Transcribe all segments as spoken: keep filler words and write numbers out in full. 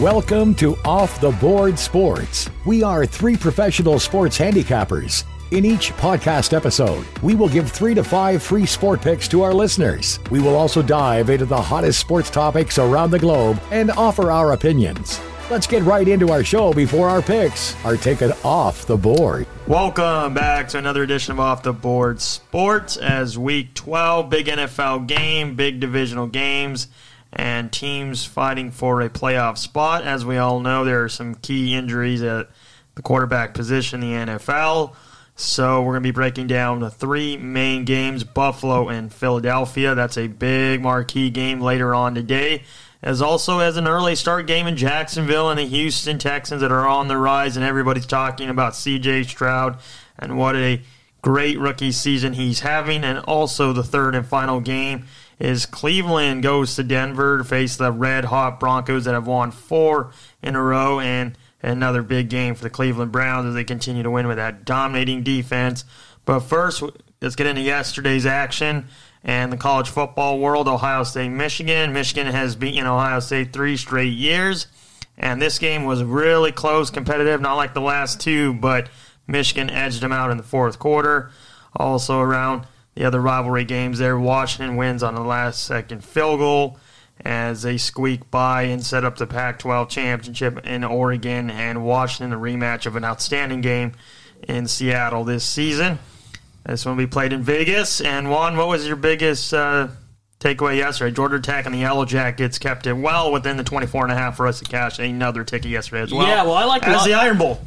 Welcome to Off the Board Sports. We are three professional sports handicappers. In each podcast episode, we will give three to five free sport picks to our listeners. We will also dive into the hottest sports topics around the globe and offer our opinions. Let's get right into our show before our picks are taken off the board. Welcome back to another edition of Off the Board Sports as Week twelve, big N F L game, big divisional games, and teams fighting for a playoff spot. As we all know, there are some key injuries at the quarterback position in the N F L. So we're going to be breaking down the three main games, Buffalo and Philadelphia. That's a big marquee game later on today, as also as an early start game in Jacksonville and the Houston Texans that are on the rise, and everybody's talking about C J Stroud and what a great rookie season he's having. And also the third and final game is Cleveland goes to Denver to face the red-hot Broncos that have won four in a row, and another big game for the Cleveland Browns as they continue to win with that dominating defense. But first, let's get into yesterday's action and the college football world. Ohio State, Michigan. Michigan has beaten Ohio State three straight years, and this game was really close, competitive, not like the last two, but Michigan edged them out in the fourth quarter. Also around the other rivalry games there, Washington wins on the last-second field goal as they squeak by and set up the Pac twelve championship in Oregon, and Washington, a rematch of an outstanding game in Seattle this season. This one will be played in Vegas. And, Juan, what was your biggest uh, takeaway yesterday? Georgia Tech and the Yellow Jackets kept it well within the twenty-four and a half for us to cash another ticket yesterday as well. Yeah, well, I like as the Iron Bowl.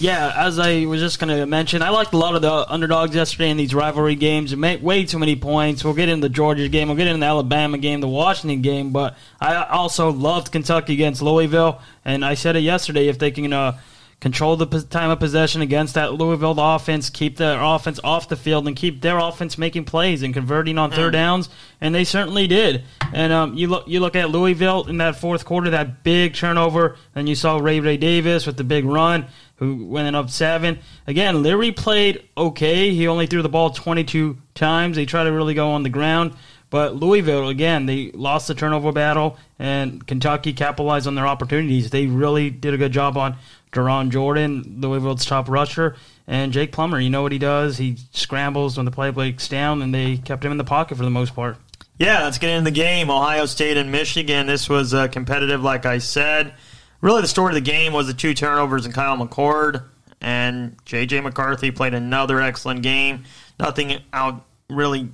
Yeah, as I was just going to mention, I liked a lot of the underdogs yesterday in these rivalry games. It made way too many points. We'll get into the Georgia game. We'll get into the Alabama game, the Washington game. But I also loved Kentucky against Louisville. And I said it yesterday, if they can uh, control the time of possession against that Louisville offense, keep their offense off the field, and keep their offense making plays and converting on third downs, and they certainly did. And um, you look you look at Louisville in that fourth quarter, that big turnover, and you saw Ray Ray Davis with the big run, who went up seven. Again, Leary played okay. He only threw the ball twenty-two times. They tried to really go on the ground. But Louisville, again, they lost the turnover battle, and Kentucky capitalized on their opportunities. They really did a good job on Deron Jordan, Louisville's top rusher, and Jake Plummer. You know what he does. He scrambles when the play breaks down, and they kept him in the pocket for the most part. Yeah, let's get into the game. Ohio State and Michigan. This was uh, competitive, like I said. Really, the story of the game was the two turnovers in Kyle McCord, and J J McCarthy played another excellent game. Nothing out really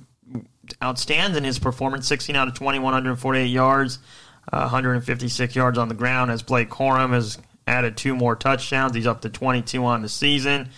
outstands in his performance. sixteen out of twenty, one hundred forty-eight yards, uh, one hundred fifty-six yards on the ground, as Blake Corum has added two more touchdowns. He's up to twenty-two on the season.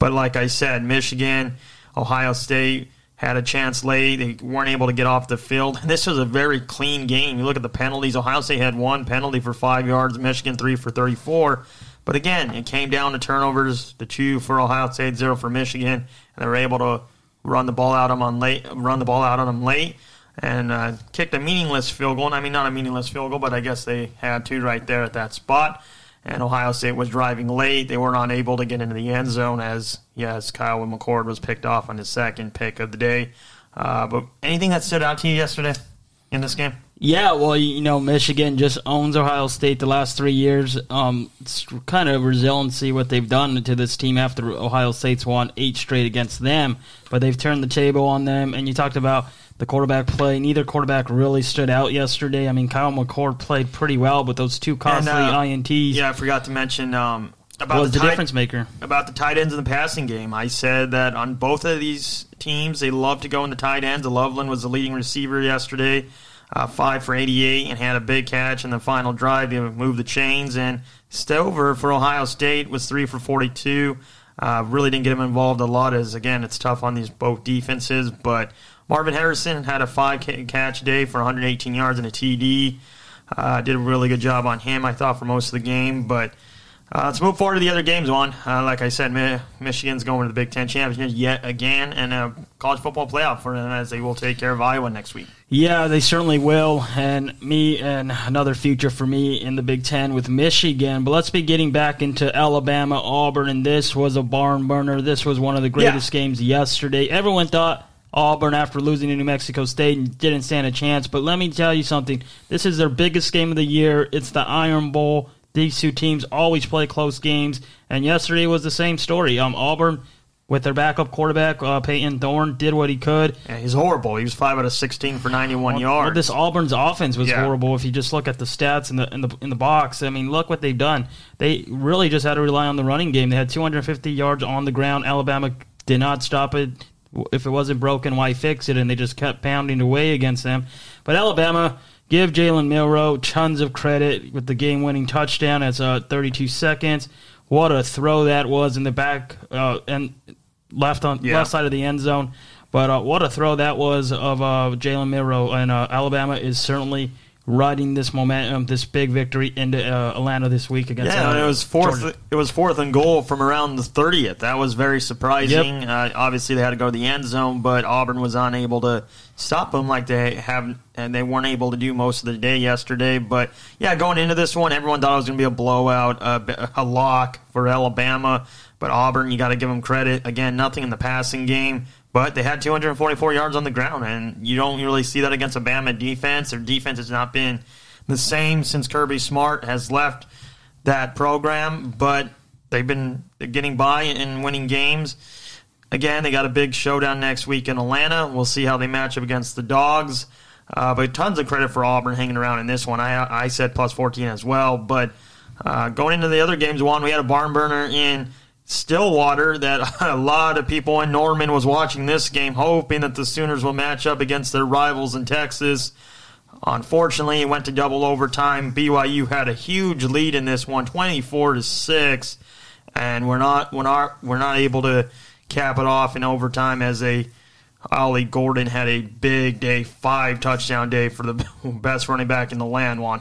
But like I said, Michigan, Ohio State had a chance late. They weren't able to get off the field. This was a very clean game. You look at the penalties. Ohio State had one penalty for five yards. Michigan, three for thirty-four. But again, it came down to turnovers, the two for Ohio State, zero for Michigan. And they were able to run the ball out on them late, run the ball out on them late and uh, kicked a meaningless field goal. I mean, not a meaningless field goal, but I guess they had two right there at that spot. And Ohio State was driving late. They were not able to get into the end zone as, yes, Kyle McCord was picked off on his second pick of the day. Uh, but anything that stood out to you yesterday in this game? Yeah, well, you know, Michigan just owns Ohio State the last three years. Um, it's kind of resiliency what they've done to this team after Ohio State's won eight straight against them. But they've turned the table on them. And you talked about the quarterback play. Neither quarterback really stood out yesterday. I mean, Kyle McCord played pretty well, but those two costly and, uh, I N Ts. Yeah, I forgot to mention um, about was the, the tight, difference maker about the tight ends in the passing game. I said that on both of these teams, they love to go in the tight ends. Loveland was the leading receiver yesterday, uh, five for eighty-eight, and had a big catch in the final drive to move the chains. And Stover for Ohio State was three for forty-two. Uh, really didn't get him involved a lot, as again, it's tough on these both defenses, but Marvin Harrison had a five-catch day for one hundred eighteen yards and a T D. Uh, did a really good job on him, I thought, for most of the game. But uh, let's move forward to the other games, Juan. Uh, like I said, Mi- Michigan's going to the Big Ten Championship yet again, and a college football playoff for them as they will take care of Iowa next week. Yeah, they certainly will, and me and another future for me in the Big Ten with Michigan. But let's be getting back into Alabama, Auburn, and this was a barn burner. This was one of the greatest yeah. games yesterday. Everyone thought Auburn, after losing to New Mexico State, didn't stand a chance. But let me tell you something. This is their biggest game of the year. It's the Iron Bowl. These two teams always play close games, and yesterday was the same story. Um, Auburn, with their backup quarterback, uh, Peyton Thorne, did what he could. Yeah, he's horrible. He was five out of sixteen for ninety-one well, yards. Well, this Auburn's offense was yeah. horrible if you just look at the stats in the, in the in the box. I mean, look what they've done. They really just had to rely on the running game. They had two hundred fifty yards on the ground. Alabama did not stop it. If it wasn't broken, why fix it? And they just kept pounding away against them. But Alabama, give Jalen Milroe tons of credit with the game-winning touchdown. That's uh, thirty-two seconds. What a throw that was in the back uh, and left on yeah. left side of the end zone. But uh, what a throw that was of uh, Jalen Milroe. And uh, Alabama is certainly riding this momentum, this big victory into uh, Atlanta this week against yeah, Atlanta, and it was fourth. Georgia. It was fourth and goal from around the thirtieth. That was very surprising. Yep. Uh, obviously, they had to go to the end zone, but Auburn was unable to stop them like they have, and they weren't able to do most of the day yesterday. But yeah, going into this one, everyone thought it was going to be a blowout, a, a lock for Alabama. But Auburn, you got to give them credit again. Nothing in the passing game. But they had two hundred forty-four yards on the ground, and you don't really see that against a Bama defense. Their defense has not been the same since Kirby Smart has left that program, but they've been getting by and winning games. Again, they got a big showdown next week in Atlanta. We'll see how they match up against the Dogs. Uh, but tons of credit for Auburn hanging around in this one. I, I said plus fourteen as well. But uh, going into the other games, Juan, we had a barn burner in Stillwater that a lot of people in Norman was watching this game, hoping that the Sooners will match up against their rivals in Texas. Unfortunately, it went to double overtime. B Y U had a huge lead in this one, twenty-four to six, and we're not we're not we're not able to cap it off in overtime as a Ollie Gordon had a big day, five touchdown day for the best running back in the land. One.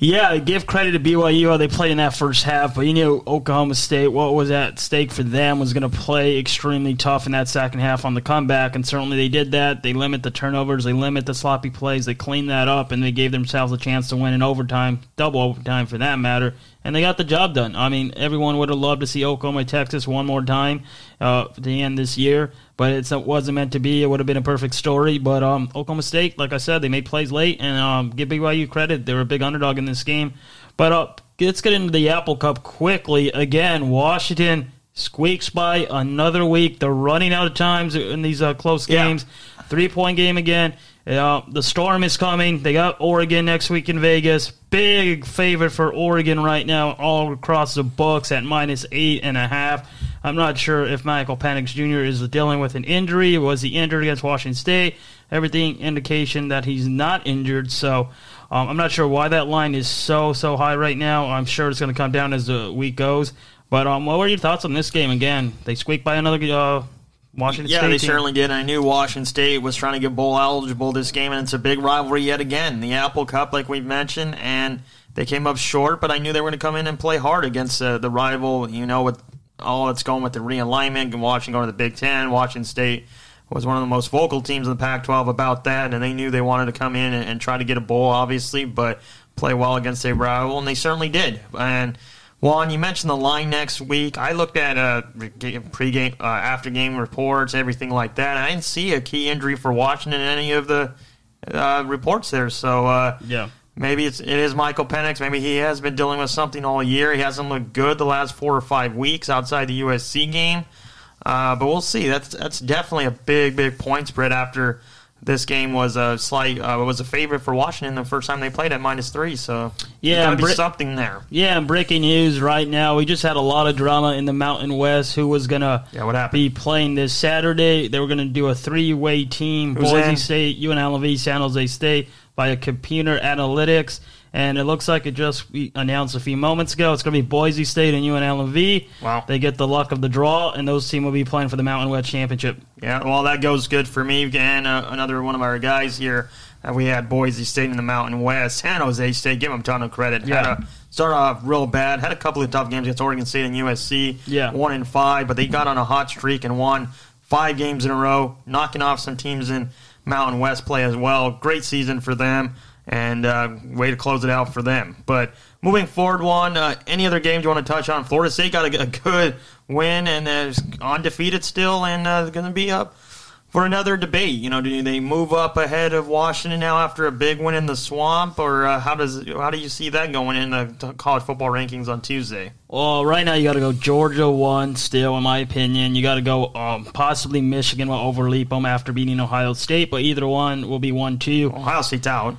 Yeah, give credit to B Y U how they played in that first half, but you knew Oklahoma State, what was at stake for them, was going to play extremely tough in that second half on the comeback, and certainly they did that. They limit the turnovers, they limit the sloppy plays, they clean that up, and they gave themselves a chance to win in overtime, double overtime for that matter, and they got the job done. I mean, everyone would have loved to see Oklahoma, Texas one more time uh, at the end this year, but it wasn't meant to be. It would have been a perfect story. But um, Oklahoma State, like I said, they made plays late, and um, give B Y U credit. They were a big underdog in this game. But uh, let's get into the Apple Cup quickly. Again, Washington squeaks by another week. They're running out of times in these uh, close games. Yeah. Three-point game again. Uh, the storm is coming. They got Oregon next week in Vegas. Big favorite for Oregon right now, all across the books at minus eight and a half. I'm not sure if Michael Penix Junior is dealing with an injury. Was he injured against Washington State? Everything indication that he's not injured. So um, I'm not sure why that line is so, so high right now. I'm sure it's going to come down as the week goes. But um, what were your thoughts on this game? Again, they squeaked by another uh, Washington yeah, State. Yeah, they team. certainly did. I knew Washington State was trying to get bowl eligible this game, and it's a big rivalry yet again. The Apple Cup, like we've mentioned, and they came up short, but I knew they were going to come in and play hard against uh, the rival, you know, with all that's going with the realignment, and Washington going to the Big Ten. Washington State was one of the most vocal teams in the Pac twelve about that, and they knew they wanted to come in and, and try to get a bowl, obviously, but play well against a rival, and they certainly did. And, Juan, you mentioned the line next week. I looked at uh, pre-game, uh, after-game reports, everything like that, and I didn't see a key injury for Washington in any of the uh, reports there, so uh, yeah. Maybe it's, it is Michael Penix. Maybe he has been dealing with something all year. He hasn't looked good the last four or five weeks outside the U S C game. Uh, but we'll see. That's that's definitely a big, big point spread after this game was a slight uh, was a favorite for Washington the first time they played at minus three. So yeah, there's got to be something there. Yeah, and breaking news right now. We just had a lot of drama in the Mountain West. Who was going to yeah, what happened? be playing this Saturday? They were going to do a three-way team, Who's Boise in? State, U N L V, San Jose State, by a computer analytics, and it looks like it just we announced a few moments ago. It's going to be Boise State and U N L V. Wow. They get the luck of the draw, and those teams will be playing for the Mountain West Championship. Yeah, well, that goes good for me. And uh, another one of our guys here, uh, we had Boise State in the Mountain West. San Jose State, give them a ton of credit. Yeah. Had a, started off real bad, had a couple of tough games against Oregon State and U S C, yeah. one and five, but they got on a hot streak and won five games in a row, knocking off some teams in Mountain West play as well. Great season for them, and uh, way to close it out for them. But moving forward, Juan, uh, any other games you want to touch on? Florida State got a, a good win, and is undefeated still, and uh, going to be up for another debate. You know, do they move up ahead of Washington now after a big win in the Swamp, or uh, how does how do you see that going in the college football rankings on Tuesday? Well, right now you got to go Georgia one still, in my opinion. You got to go um, possibly Michigan will overleap them after beating Ohio State, but either one will be one two. Ohio State's out.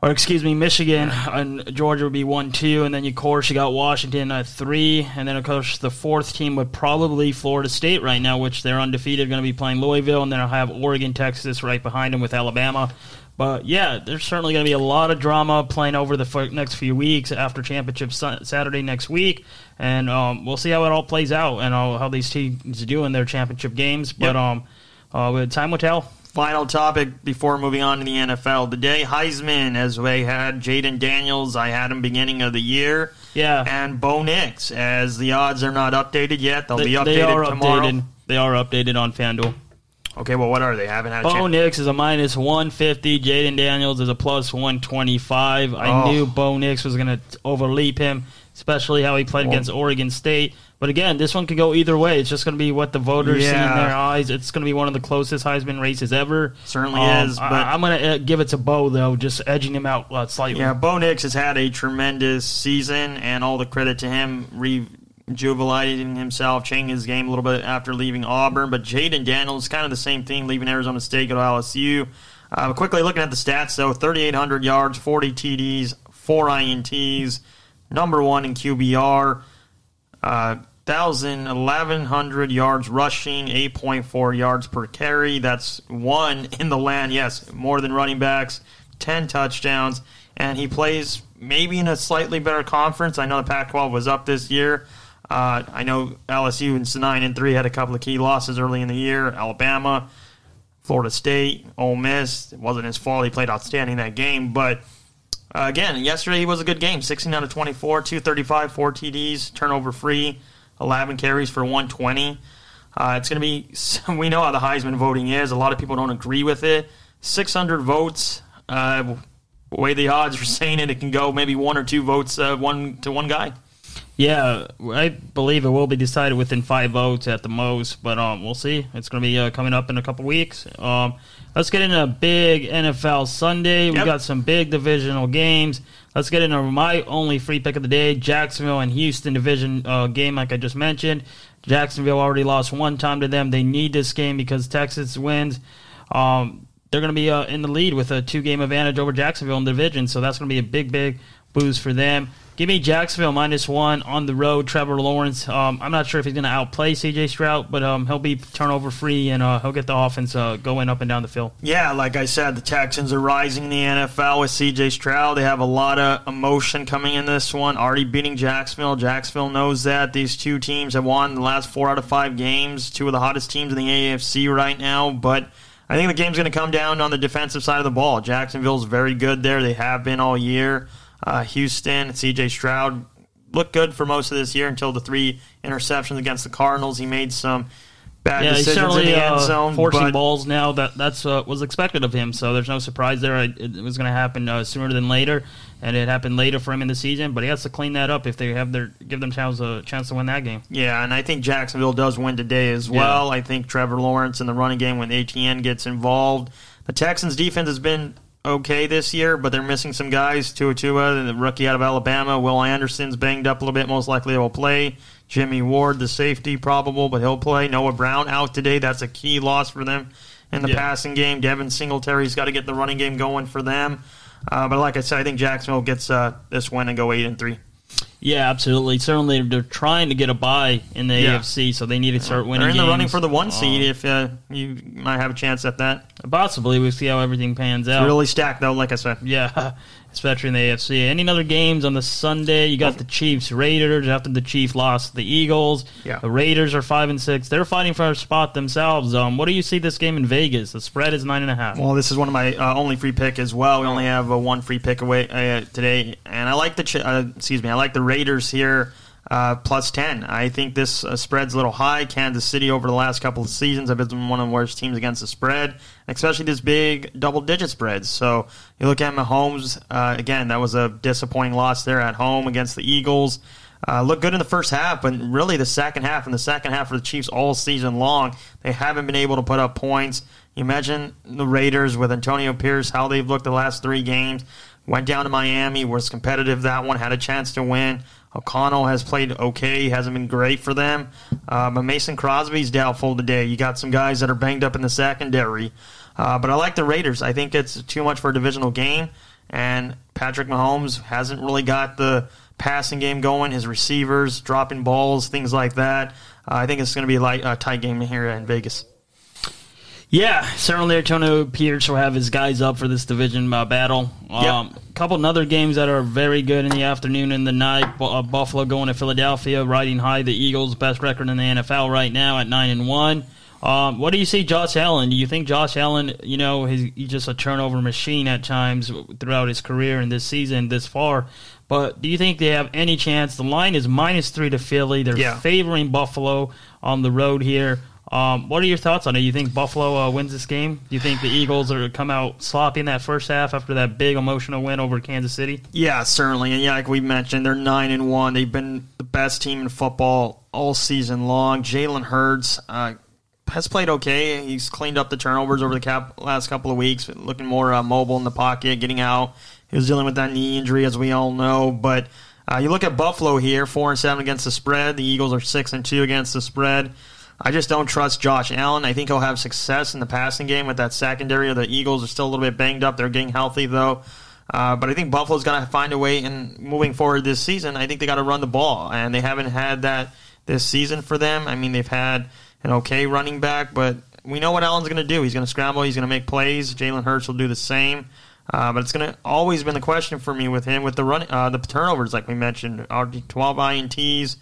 Or excuse me, Michigan and Georgia would be one two, and then, of course, you got Washington at three, and then, of course, the fourth team would probably Florida State right now, which they're undefeated, going to be playing Louisville, and then I'll have Oregon, Texas right behind them with Alabama. But, yeah, there's certainly going to be a lot of drama playing over the f- next few weeks after Championship su- Saturday next week, and um, we'll see how it all plays out and all, how these teams do in their championship games. But yep. um, uh, time will tell. Final topic before moving on to the N F L today, Heisman, as they had Jaden Daniels, I had him beginning of the year, yeah, and Bo Nix, as the odds are not updated yet. They'll they, be updated they are tomorrow. Updated. They are updated on FanDuel. Okay, well, what are they? I haven't had a Bo chance. Bo Nix is a minus one fifty. Jaden Daniels is a plus one twenty-five. I oh. knew Bo Nix was going to overleap him, especially how he played well. against Oregon State. But again, this one could go either way. It's just going to be what the voters yeah. see in their eyes. It's going to be one of the closest Heisman races ever. Certainly um, is. But I, I'm going to give it to Bo, though, just edging him out uh, slightly. Yeah, Bo Nix has had a tremendous season, and all the credit to him rejuvenating himself, changing his game a little bit after leaving Auburn. But Jaden Daniels, kind of the same thing, leaving Arizona State, go to L S U. Uh, quickly looking at the stats, though, thirty-eight hundred yards, forty T Ds, four I N Ts, number one in Q B R. Uh, eleven hundred yards rushing, eight point four yards per carry. That's one in the land. Yes, more than running backs, ten touchdowns. And he plays maybe in a slightly better conference. I know the Pac twelve was up this year. Uh, I know L S U and nine and three had a couple of key losses early in the year. Alabama, Florida State, Ole Miss. It wasn't his fault. He played outstanding that game, but... Uh, again, yesterday was a good game. sixteen out of twenty-four, two thirty-five, four T Ds, turnover free, eleven carries for one twenty. Uh, it's going to be, we know how the Heisman voting is. A lot of people don't agree with it. six hundred votes. Uh, the way the odds are saying it, it can go maybe one or two votes uh, one to one guy. Yeah, I believe it will be decided within five votes at the most, but um, we'll see. It's going to be uh, coming up in a couple weeks. Um, let's get into a big N F L Sunday. Yep. We got some big divisional games. Let's get into my only free pick of the day, Jacksonville and Houston division uh, game, like I just mentioned. Jacksonville already lost one time to them. They need this game because Texas wins. Um, they're going to be uh, in the lead with a two-game advantage over Jacksonville in the division, so that's going to be a big, big boost for them. Give me Jacksonville minus one on the road. Trevor Lawrence, um, I'm not sure if he's going to outplay C J Stroud, but um, he'll be turnover free, and uh, he'll get the offense uh, going up and down the field. Yeah, like I said, the Texans are rising in the N F L with C J Stroud. They have a lot of emotion coming in this one, already beating Jacksonville. Jacksonville knows that. These two teams have won the last four out of five games, two of the hottest teams in the A F C right now, but I think the game's going to come down on the defensive side of the ball. Jacksonville's very good there. They have been all year. Uh, Houston, C J Stroud looked good for most of this year until the three interceptions against the Cardinals. He made some bad yeah, decisions in the uh, end zone. Forcing balls now, that that's uh, was expected of him, so there's no surprise there. It, it was going to happen uh, sooner than later, and it happened later for him in the season, but he has to clean that up if they have their give them chance, a chance to win that game. Yeah, and I think Jacksonville does win today as well. Yeah. I think Trevor Lawrence in the running game when A T N gets involved. The Texans' defense has been okay this year, but they're missing some guys. Tua Tua, the rookie out of Alabama. Will Anderson's banged up a little bit. Most likely he'll play. Jimmy Ward, the safety, probable, but he'll play. Noah Brown out today. That's a key loss for them in the yeah. passing game. Devin Singletary's got to get the running game going for them. Uh, but like I said, I think Jacksonville gets uh, this win and go eight and three. Yeah, absolutely. Certainly, they're trying to get a bye in the yeah. A F C, so they need to start winning. They're in the games. Running for the one seed. Um, if uh, you might have a chance at that, possibly. We'll see how everything pans out. It's really stacked, though. Like I said, yeah, especially in the A F C. Any other games on the Sunday? You got the Chiefs, Raiders. After the Chiefs lost, the Eagles. Yeah. The Raiders are five and six. They're fighting for a spot themselves. Um, what do you see this game in Vegas? The spread is nine and a half. Well, this is one of my uh, only free pick as well. We only have uh, one free pick away uh, today, and I like the. Ch- uh, excuse me, I like the. Raiders here, uh, plus ten. I think this uh, spread's a little high. Kansas City over the last couple of seasons have been one of the worst teams against the spread, especially this big double-digit spread. So you look at Mahomes, uh, again, that was a disappointing loss there at home against the Eagles. Uh, looked good in the first half, but really the second half and the second half for the Chiefs all season long, they haven't been able to put up points. You imagine the Raiders with Antonio Pierce, how they've looked the last three games. Went down to Miami, was competitive that one, had a chance to win. O'Connell has played okay. He hasn't been great for them. Uh, but Mason Crosby's doubtful today. You got some guys that are banged up in the secondary. Uh, but I like the Raiders. I think it's too much for a divisional game. And Patrick Mahomes hasn't really got the passing game going, his receivers, dropping balls, things like that. Uh, I think it's going to be like a tight game here in Vegas. Yeah, certainly Antonio Pierce will have his guys up for this division uh, battle. Um, a yep. couple other games that are very good in the afternoon and the night. Uh, Buffalo going to Philadelphia, riding high. The Eagles, best record in the N F L right now at nine and one. Um, what do you see, Josh Allen? Do you think Josh Allen, you know, he's, he's just a turnover machine at times throughout his career and this season this far, but do you think they have any chance? The line is minus three to Philly. They're yeah. favoring Buffalo on the road here. Um, what are your thoughts on it? You think Buffalo uh, wins this game? Do you think the Eagles are come out sloppy in that first half after that big emotional win over Kansas City? Yeah, certainly. And yeah, like we mentioned, they're nine and one. They've been the best team in football all season long. Jalen Hurts uh, has played okay. He's cleaned up the turnovers over the cap- last couple of weeks, looking more uh, mobile in the pocket, getting out. He was dealing with that knee injury, as we all know, but. Uh, you look at Buffalo here, four and seven against the spread. The Eagles are six and two against the spread. I just don't trust Josh Allen. I think he'll have success in the passing game with that secondary. The Eagles are still a little bit banged up. They're getting healthy, though. Uh, but I think Buffalo's going to find a way in moving forward this season. I think they got to run the ball, and they haven't had that this season for them. I mean, they've had an okay running back, but we know what Allen's going to do. He's going to scramble. He's going to make plays. Jalen Hurts will do the same. Uh, but it's going to always been the question for me with him, with the run, uh, the turnovers, like we mentioned, twelve I N Ts.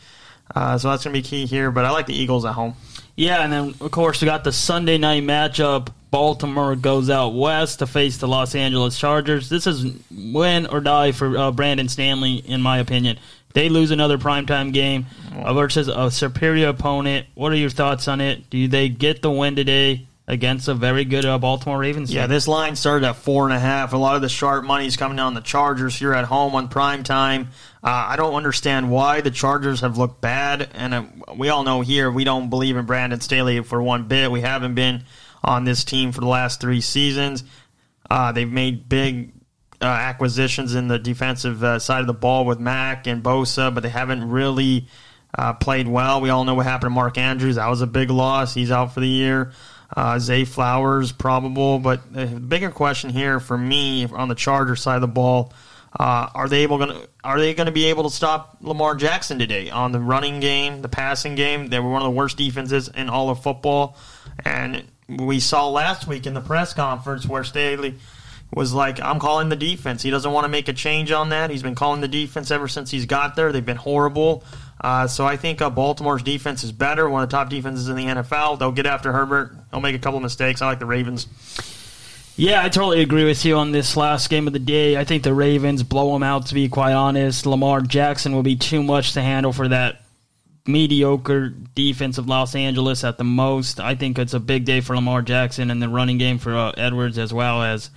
Uh, so that's going to be key here. But I like the Eagles at home. Yeah, and then, of course, we got the Sunday night matchup. Baltimore goes out west to face the Los Angeles Chargers. This is win or die for uh, Brandon Stanley, in my opinion. They lose another primetime game uh, versus a superior opponent. What are your thoughts on it? Do they get the win today against a very good uh, Baltimore Ravens team? Yeah, this line started at four and a half. A lot of the sharp money is coming down the Chargers here at home on prime time. Uh, I don't understand why the Chargers have looked bad, and uh, we all know here we don't believe in Brandon Staley for one bit. We haven't been on this team for the last three seasons. Uh, they've made big uh, acquisitions in the defensive uh, side of the ball with Mack and Bosa, but they haven't really uh, played well. We all know what happened to Mark Andrews. That was a big loss. He's out for the year. Uh, Zay Flowers, probable. But the bigger question here for me on the Chargers side of the ball, uh, are they able gonna, are they going to be able to stop Lamar Jackson today on the running game, the passing game? They were one of the worst defenses in all of football. And we saw last week in the press conference where Staley was like, I'm calling the defense. He doesn't want to make a change on that. He's been calling the defense ever since he's got there. They've been horrible. Uh, so I think uh, Baltimore's defense is better, one of the top defenses in the N F L. They'll get after Herbert. He'll make a couple of mistakes. I like the Ravens. Yeah, I totally agree with you on this last game of the day. I think the Ravens blow them out, to be quite honest. Lamar Jackson will be too much to handle for that mediocre defense of Los Angeles at the most. I think it's a big day for Lamar Jackson and the running game for uh, Edwards as well as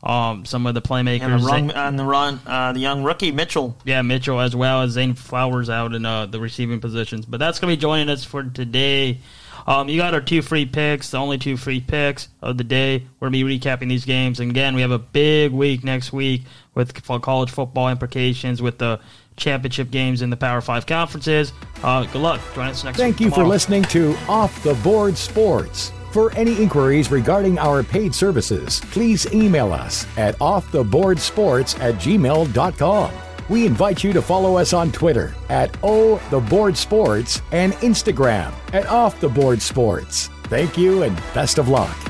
Um, some of the playmakers. And the run, and the, run uh, the young rookie, Mitchell. Yeah, Mitchell, as well as Zane Flowers out in uh, the receiving positions. But that's going to be joining us for today. Um, you got our two free picks, the only two free picks of the day. We're going to be recapping these games. And again, we have a big week next week with college football implications with the championship games in the Power Five conferences. Uh, good luck. Join us next Thank week. Thank you tomorrow. For listening to Off the Board Sports. For any inquiries regarding our paid services, please email us at offtheboardsports at gmail dot com. We invite you to follow us on Twitter at O The Board Sports and Instagram at Off The Board Sports. Thank you and best of luck.